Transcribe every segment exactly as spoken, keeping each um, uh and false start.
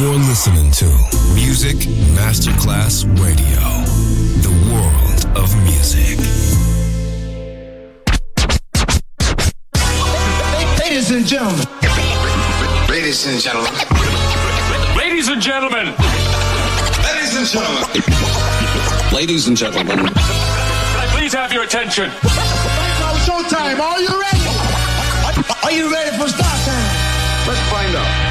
You're listening to Music Masterclass Radio, the world of music. Ladies and gentlemen. Ladies and gentlemen. Ladies and gentlemen. Ladies and gentlemen. Ladies and gentlemen. Can I please have your attention? It's showtime. Are you ready? Are you ready for start time? Let's find out.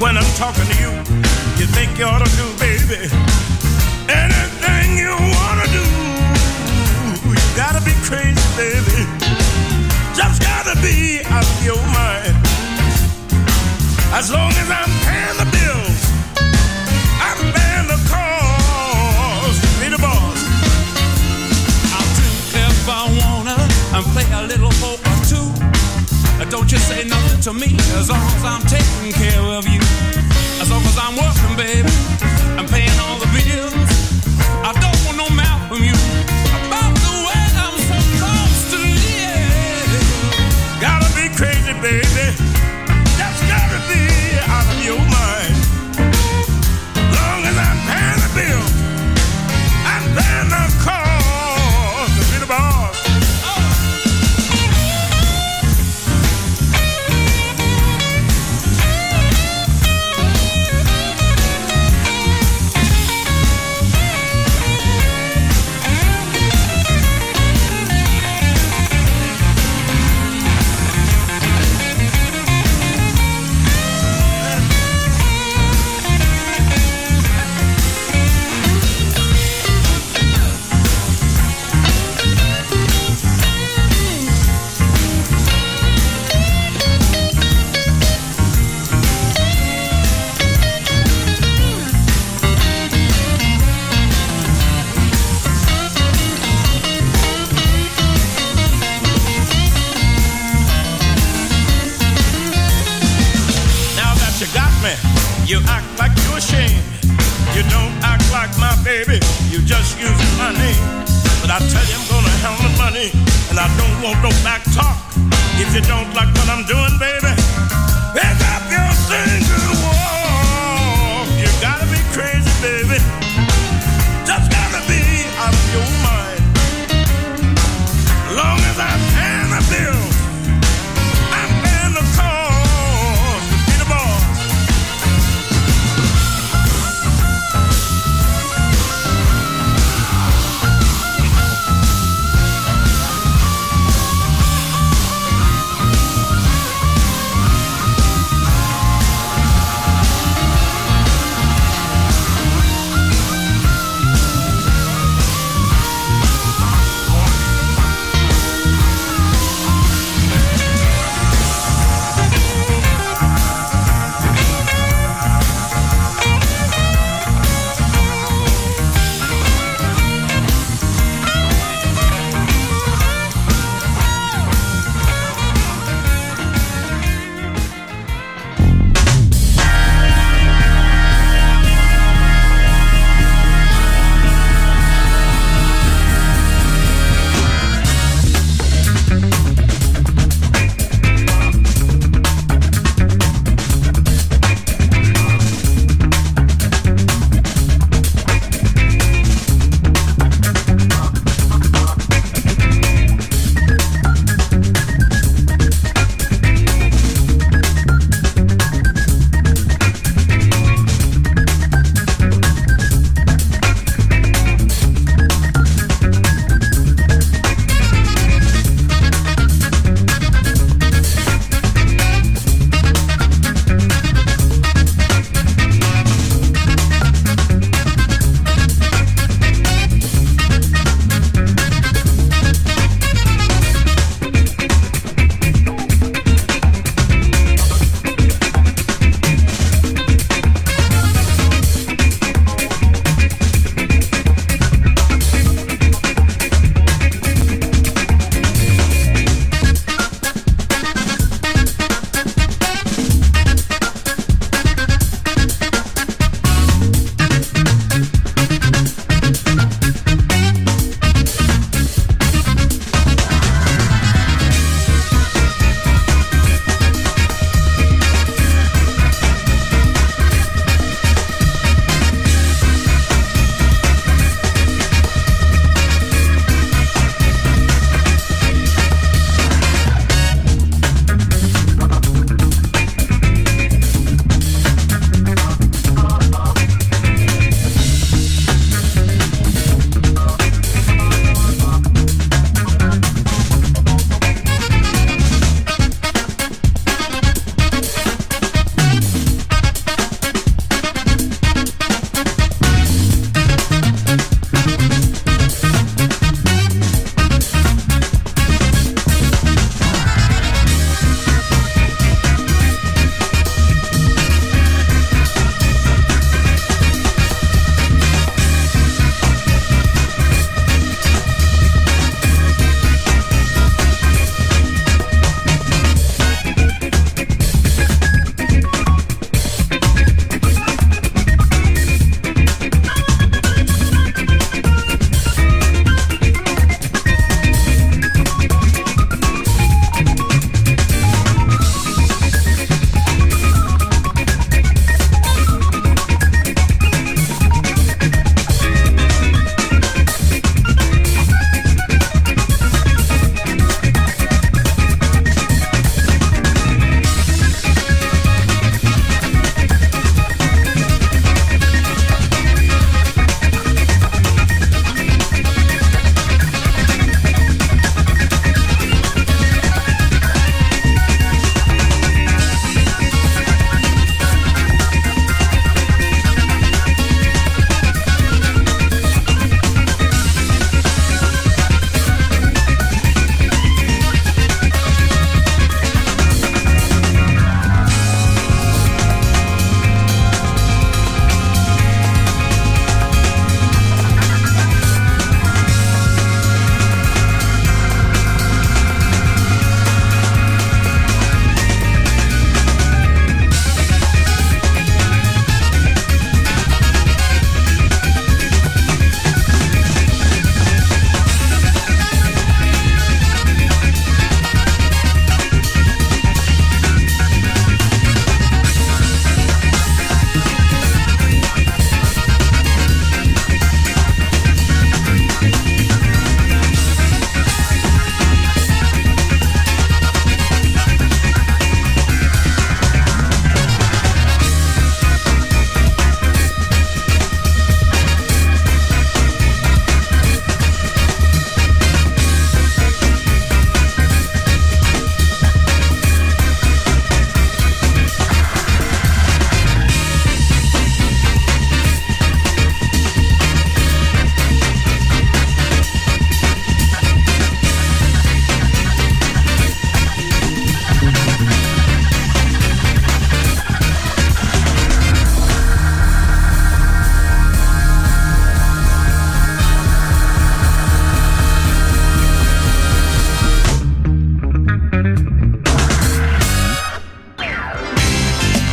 When I'm talking to you, you think you ought to do, baby, anything you want to do. You gotta be crazy, baby, just gotta be out of your mind. As long as I'm paying the bills, I'm paying the cost, be the boss. I'll drink if I wanna and play a little hope or two. Don't you say nothing to me, as long as I'm taking care of you. As long as I'm working, baby, I'm paying all the bills. I don't want no mouth from you about the way I'm supposed to live. Gotta be crazy, baby, that's gotta be out of your mind. As long as I'm paying the bills, I'm paying the cost to be the boss. You act like you're ashamed. You don't act like my baby. You just use my name. But I tell you I'm gonna have the money, and I don't want no back talk. If you don't like what I'm doing, baby, pick up your things and walk. You gotta be crazy, baby, just gotta be out of your mind. As long as I'm paying the bills, I'm paying the cost.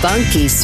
funky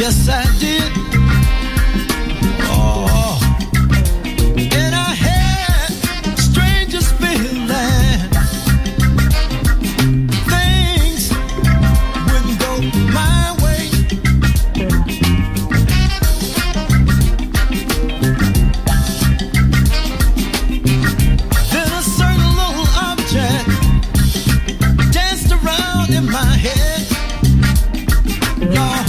Yes, I did. Oh, and I had strangest feeling. Things wouldn't go my way. Then a certain little object danced around in my head. Y'all.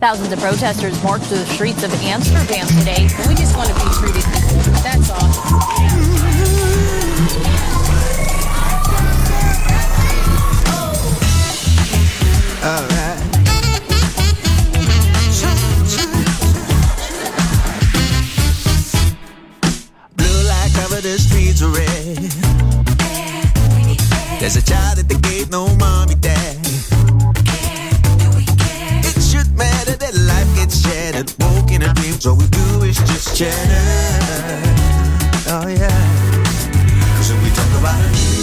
Thousands of protesters marched the streets of Amsterdam today. We just want to be treated equal. That's all. All right. Blue light cover the streets with red. There's a child at the gate, no mommy, dad. Shattered, woke in a dream, so we do is just chatter. Oh yeah. So we talk about you.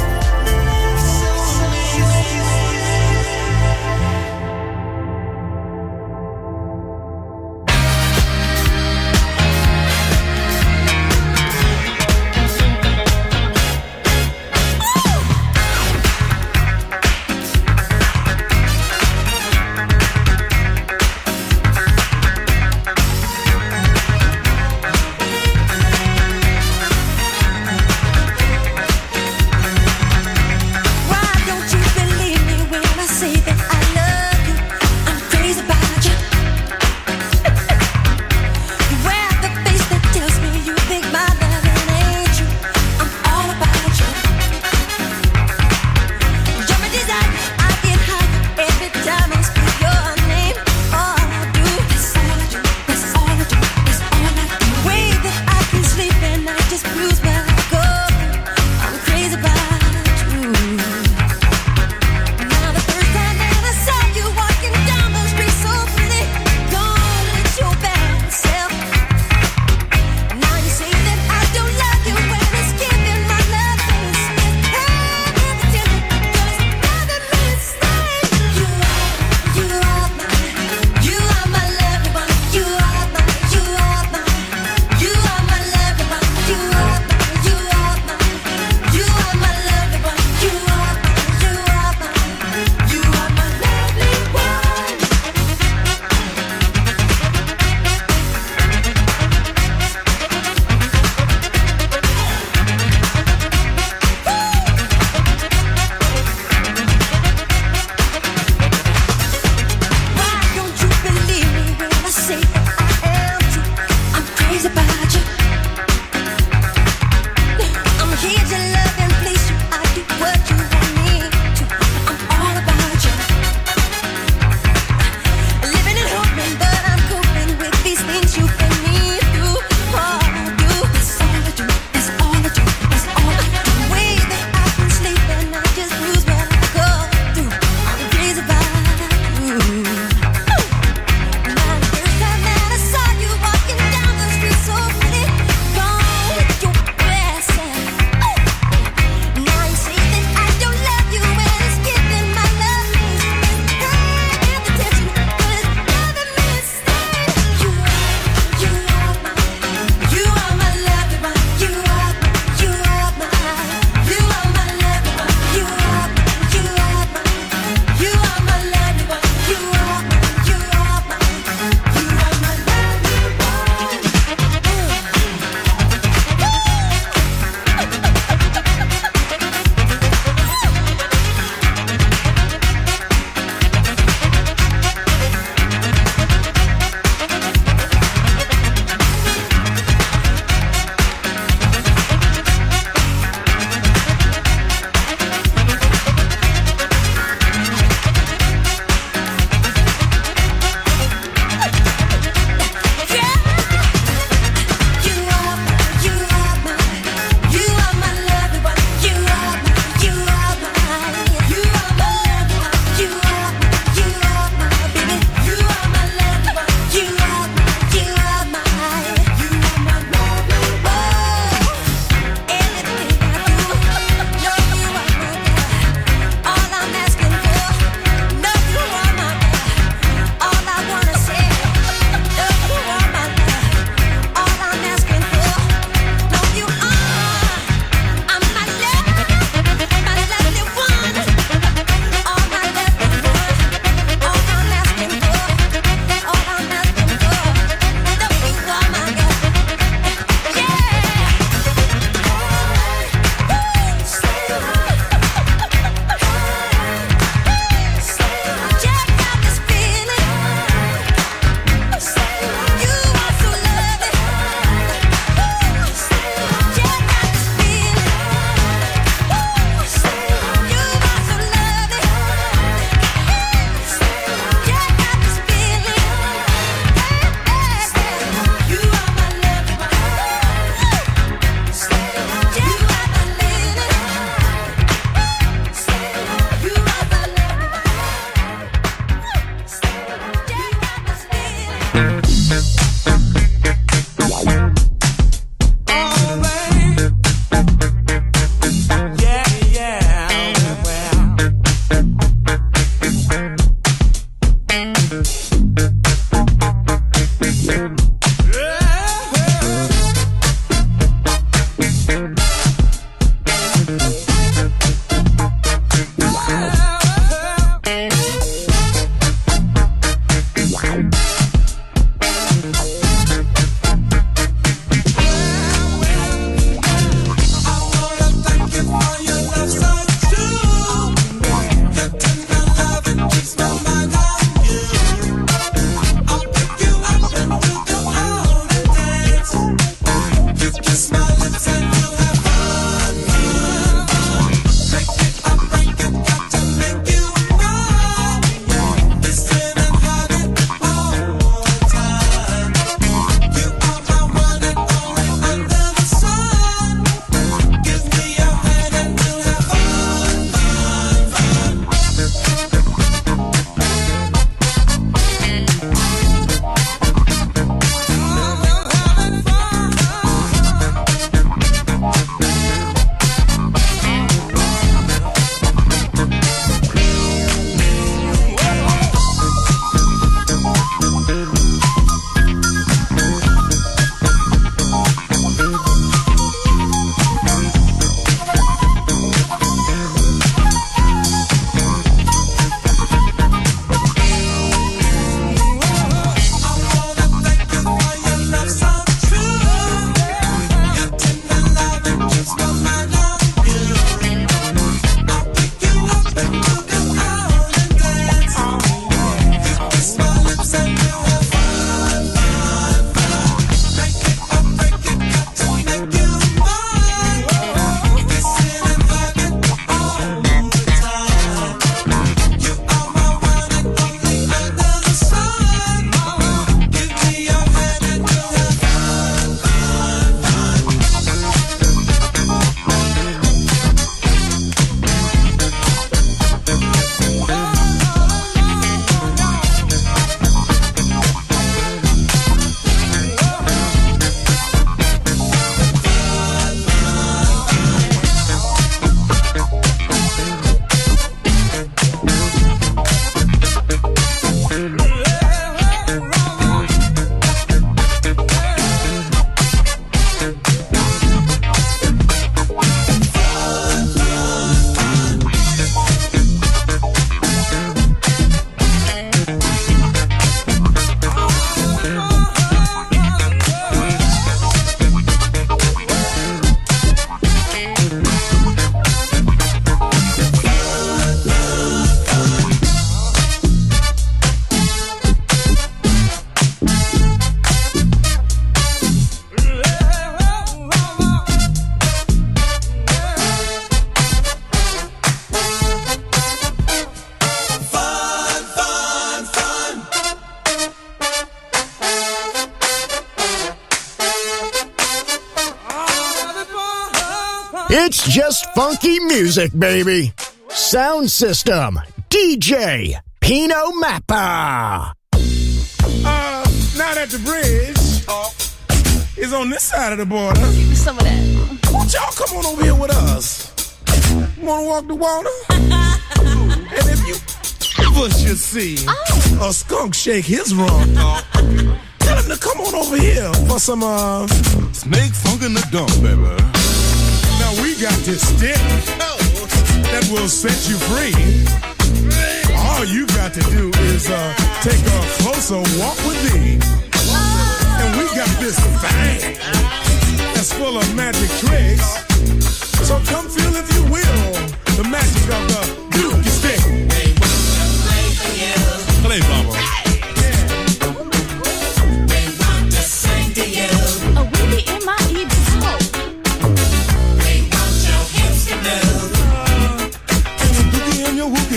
It's just funky music, baby. Sound System, D J Pino Mappa. Uh, not at the bridge. Oh. It's on this side of the border. Give me some of that. Won't y'all come on over here with us? Wanna walk the water? And if you ever should see oh. a skunk shake his rump, oh. tell him to come on over here for some, uh... snake funk in the dump, baby. We got this stick that will set you free. All you got to do is uh, take a closer walk with me. And we got this thing that's full of magic tricks. So come feel, if you will, the magic of the dookie stick. They want to play for you. Play, mama. Yeah. They want to sing to you. Oh, we be in my ear.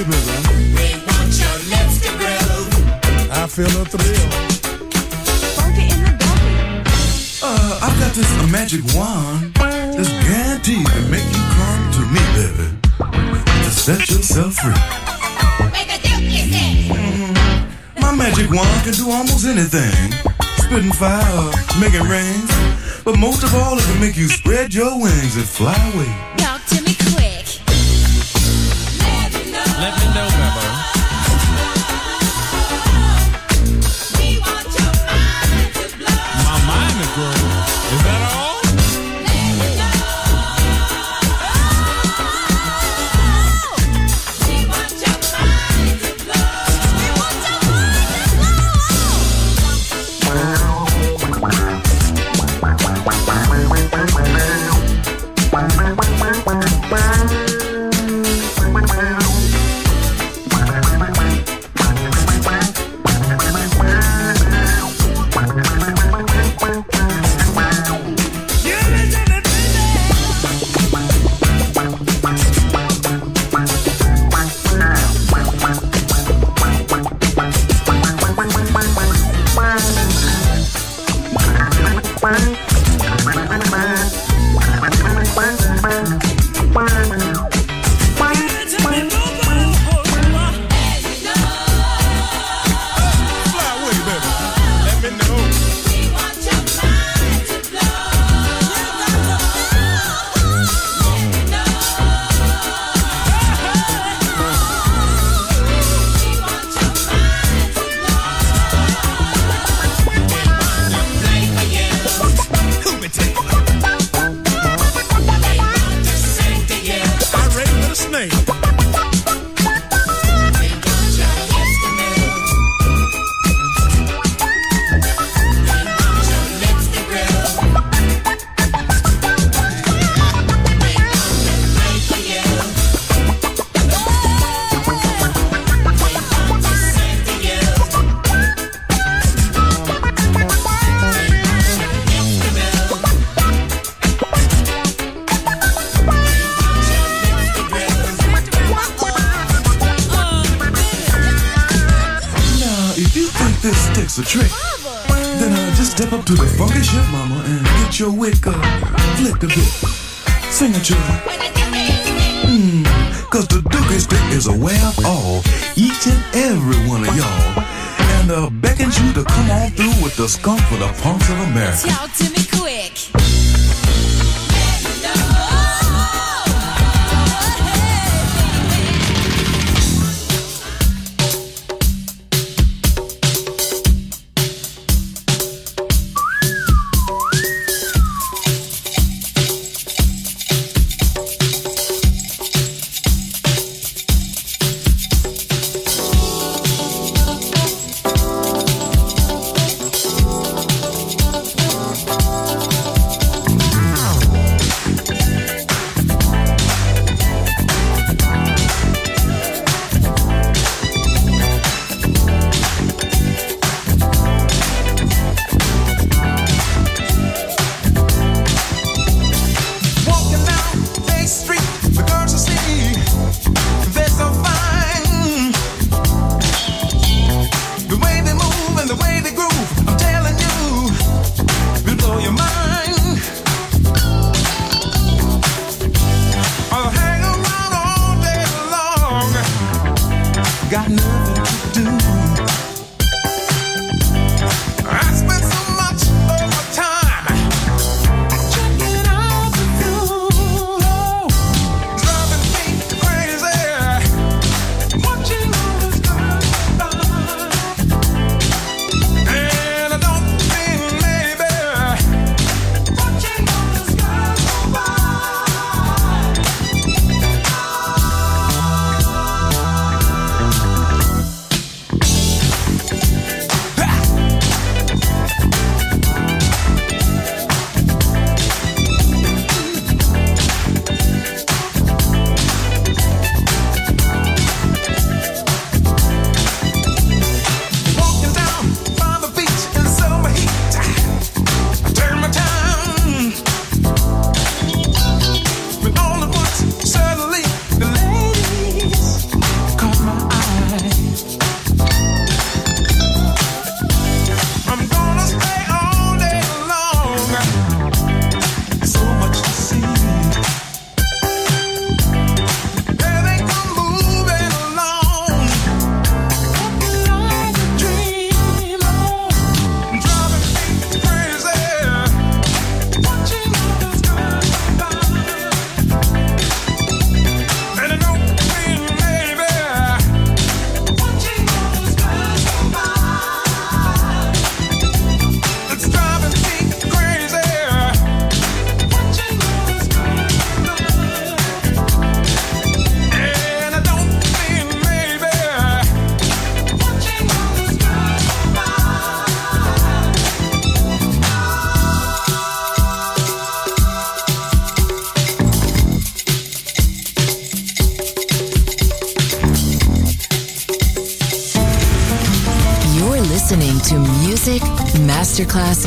They want your lips to groove. I feel a thrill. Funk it in the building. Uh, I got this magic wand that's guaranteed to make you come to me, baby. To set yourself free. Make a dookie stick. Mm-hmm. My magic wand can do almost anything. Spitting fire, making rains. But most of all, it can make you spread your wings and fly away. Talk to me quick. Let me know, Memo. We want your mind to blow. My mind to grow. Is that all? Let me know. It's a trick. Then uh, just step up to the funky shit, mama, and get your wick up, flick a bit, sing a tune. Mmm, cause the dookie stick is aware of all, each and every one of y'all, and uh, beckons you to come on through with the skunk for the punks of America. Y'all to me quick. Music Masterclass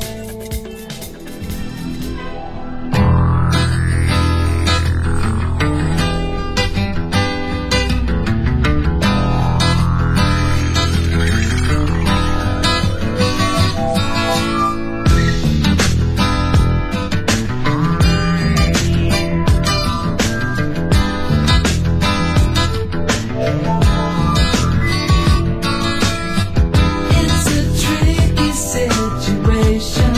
Situation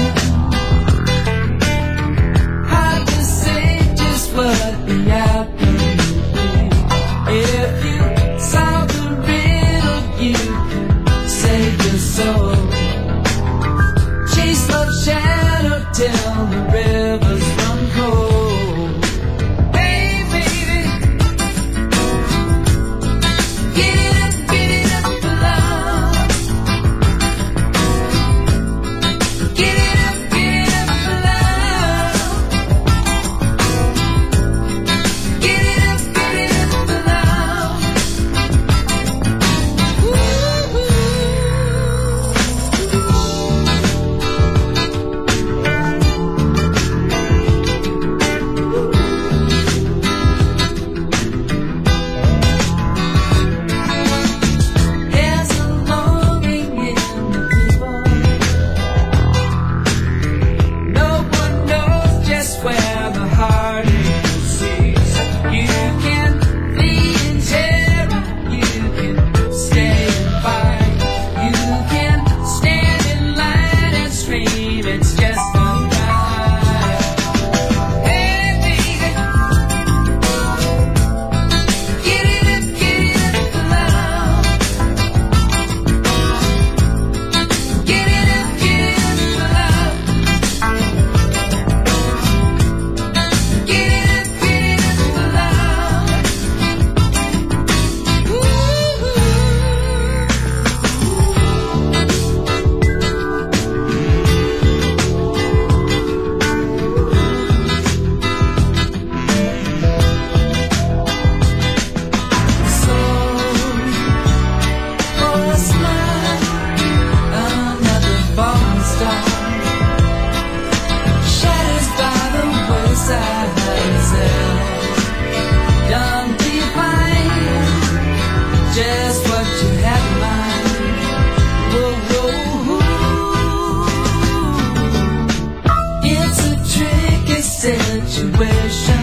intuition.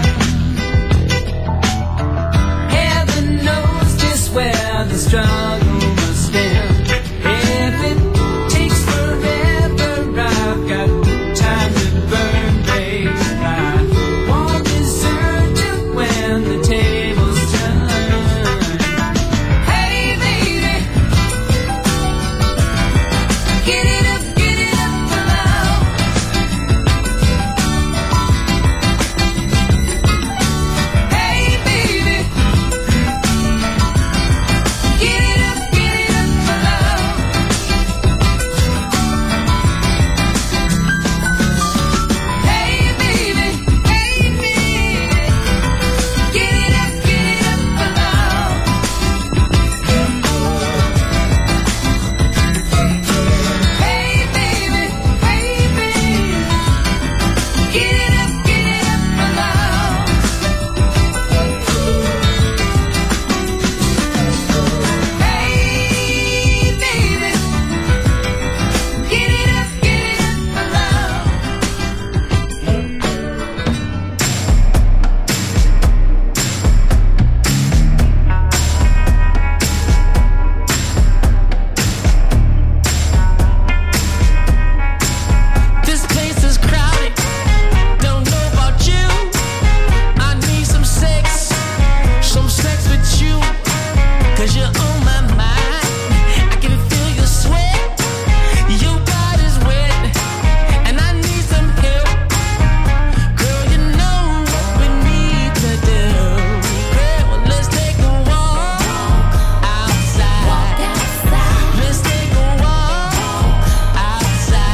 Heaven knows just where the struggle must end. If it takes forever, I've got time to burn, babe. I won't desert you when the tables turn. Hey, baby, get it up, get it up for love. Hey, baby, get it up, get it up for love. Hey, baby, hey, baby, get it up, get it up for love. Hey, baby, hey, baby, get it up, get it up for love. Hey, baby, get it up, get it up for love. This place is crowded, don't know about you. I need some sex, some sex with you. Cause you're on my mind, I can feel your sweat. Your body's wet, and I need some help. Girl, you know what we need to do. Girl, let's take a walk outside. Let's take a walk outside. Let's take a walk outside.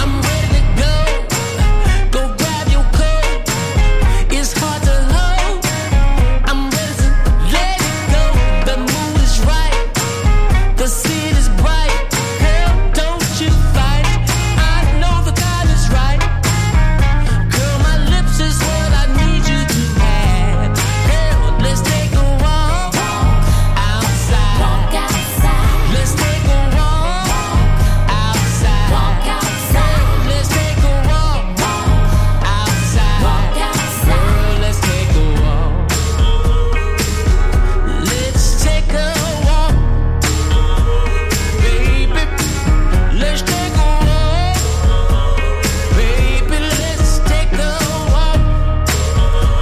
I'm ready to go. Go grab your coat. It's hard to hold. I'm ready to let it go. The mood is right. The scene is bright. Girl, don't you fight it. I know the time is right. Girl, my lips is what I need you to have. Girl, let's take a walk outside. Let's take a walk outside. Girl, let's take a walk outside. Girl, let's take a walk. Let's take a walk, baby. Let's take a walk, baby. Let's take a walk.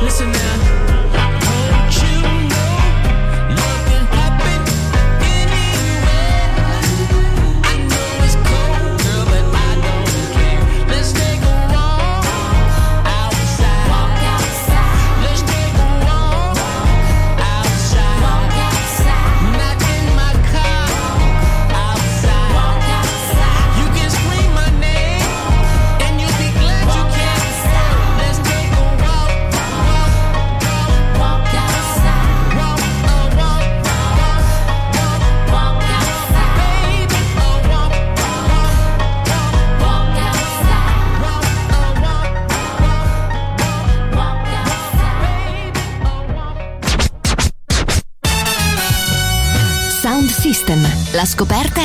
Listen now, don't you know love can happen anywhere? I know it's cold, girl, but I don't care. Let's take a walk outside. Let's take a walk outside. Not in my car, outside. You can scream my name, and you'll be glad you can. Let's take a walk, walk, walk outside. Walk, a walk, walk, walk, walk outside. Baby, a walk, walk, walk, walk outside. Walk, a walk, walk, walk outside. Baby, a walk. Sound System, la scoperta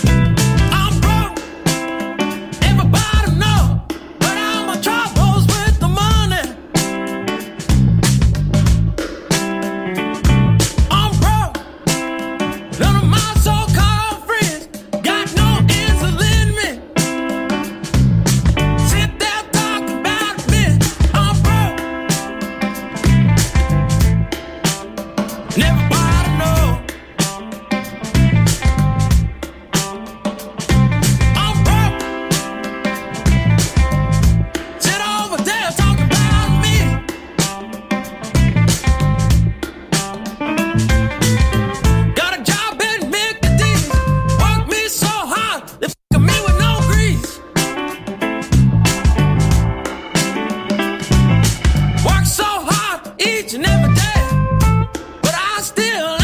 I'm broke, everybody know, but all my troubles with the money. I'm broke, none of my so-called friends got no answers in me. Sit there talking about this, I'm broke. And everybody know, Lock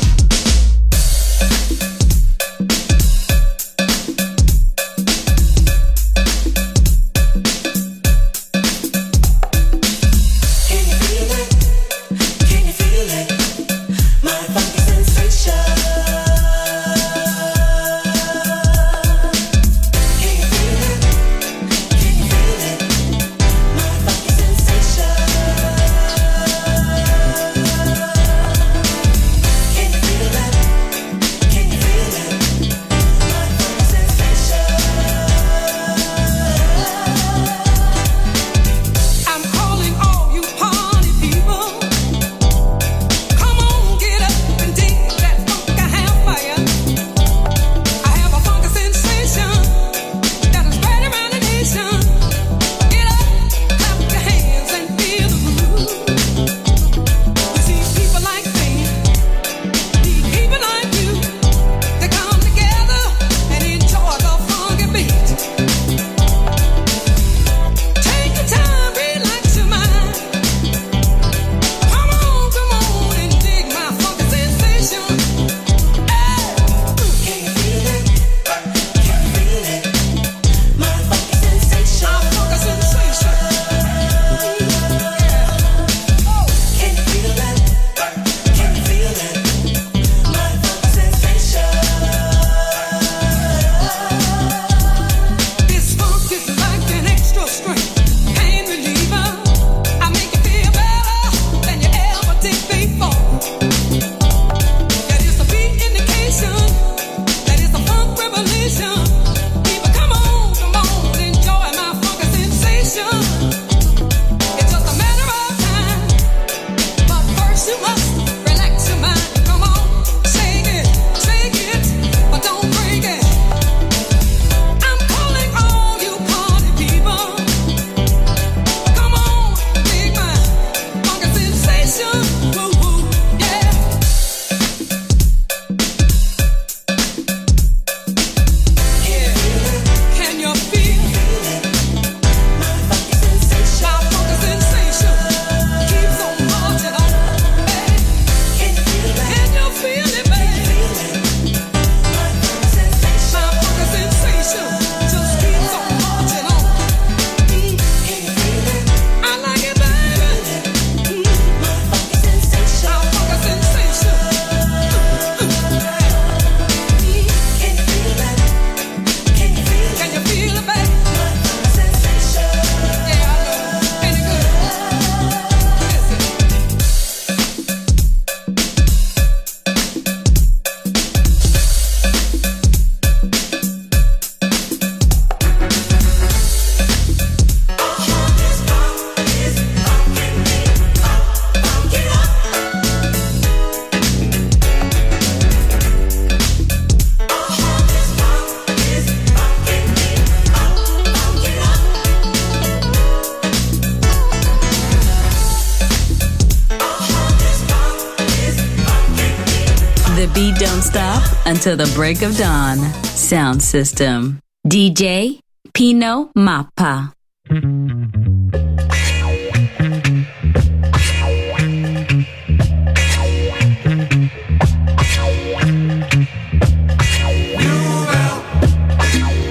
Until the break of dawn. Sound System. D J Pino Mappa.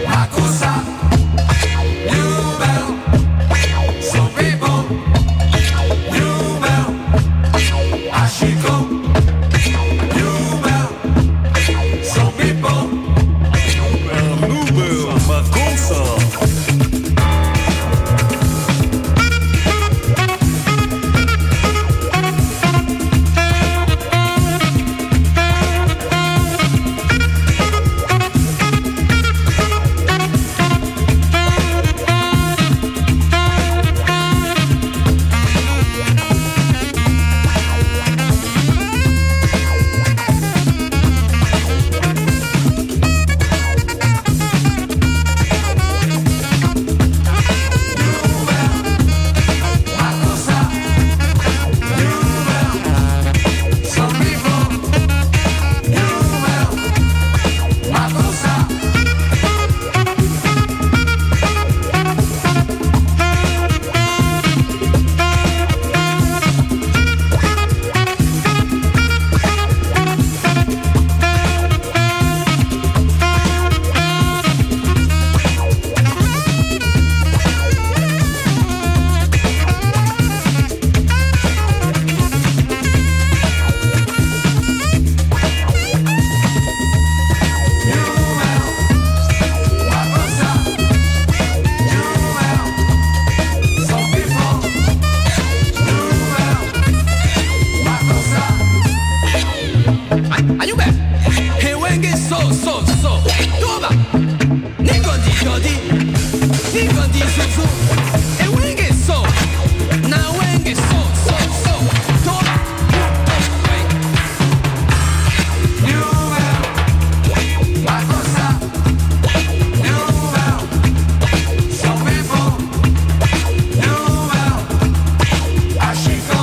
Vacanza. Are you back? Hey, when get so, so, so. Doba. Nikondi, Jodi. Nikondi, Susu. Hey, when get so. Now when get so, so, so. Doba. Nouvelle. Ma cosa? Nouvelle. Sauve vous. Nouvelle. A Chico.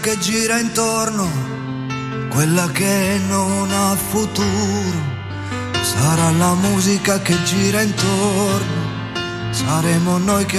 Che gira intorno, quella che non ha futuro, sarà la musica che gira intorno, saremo noi che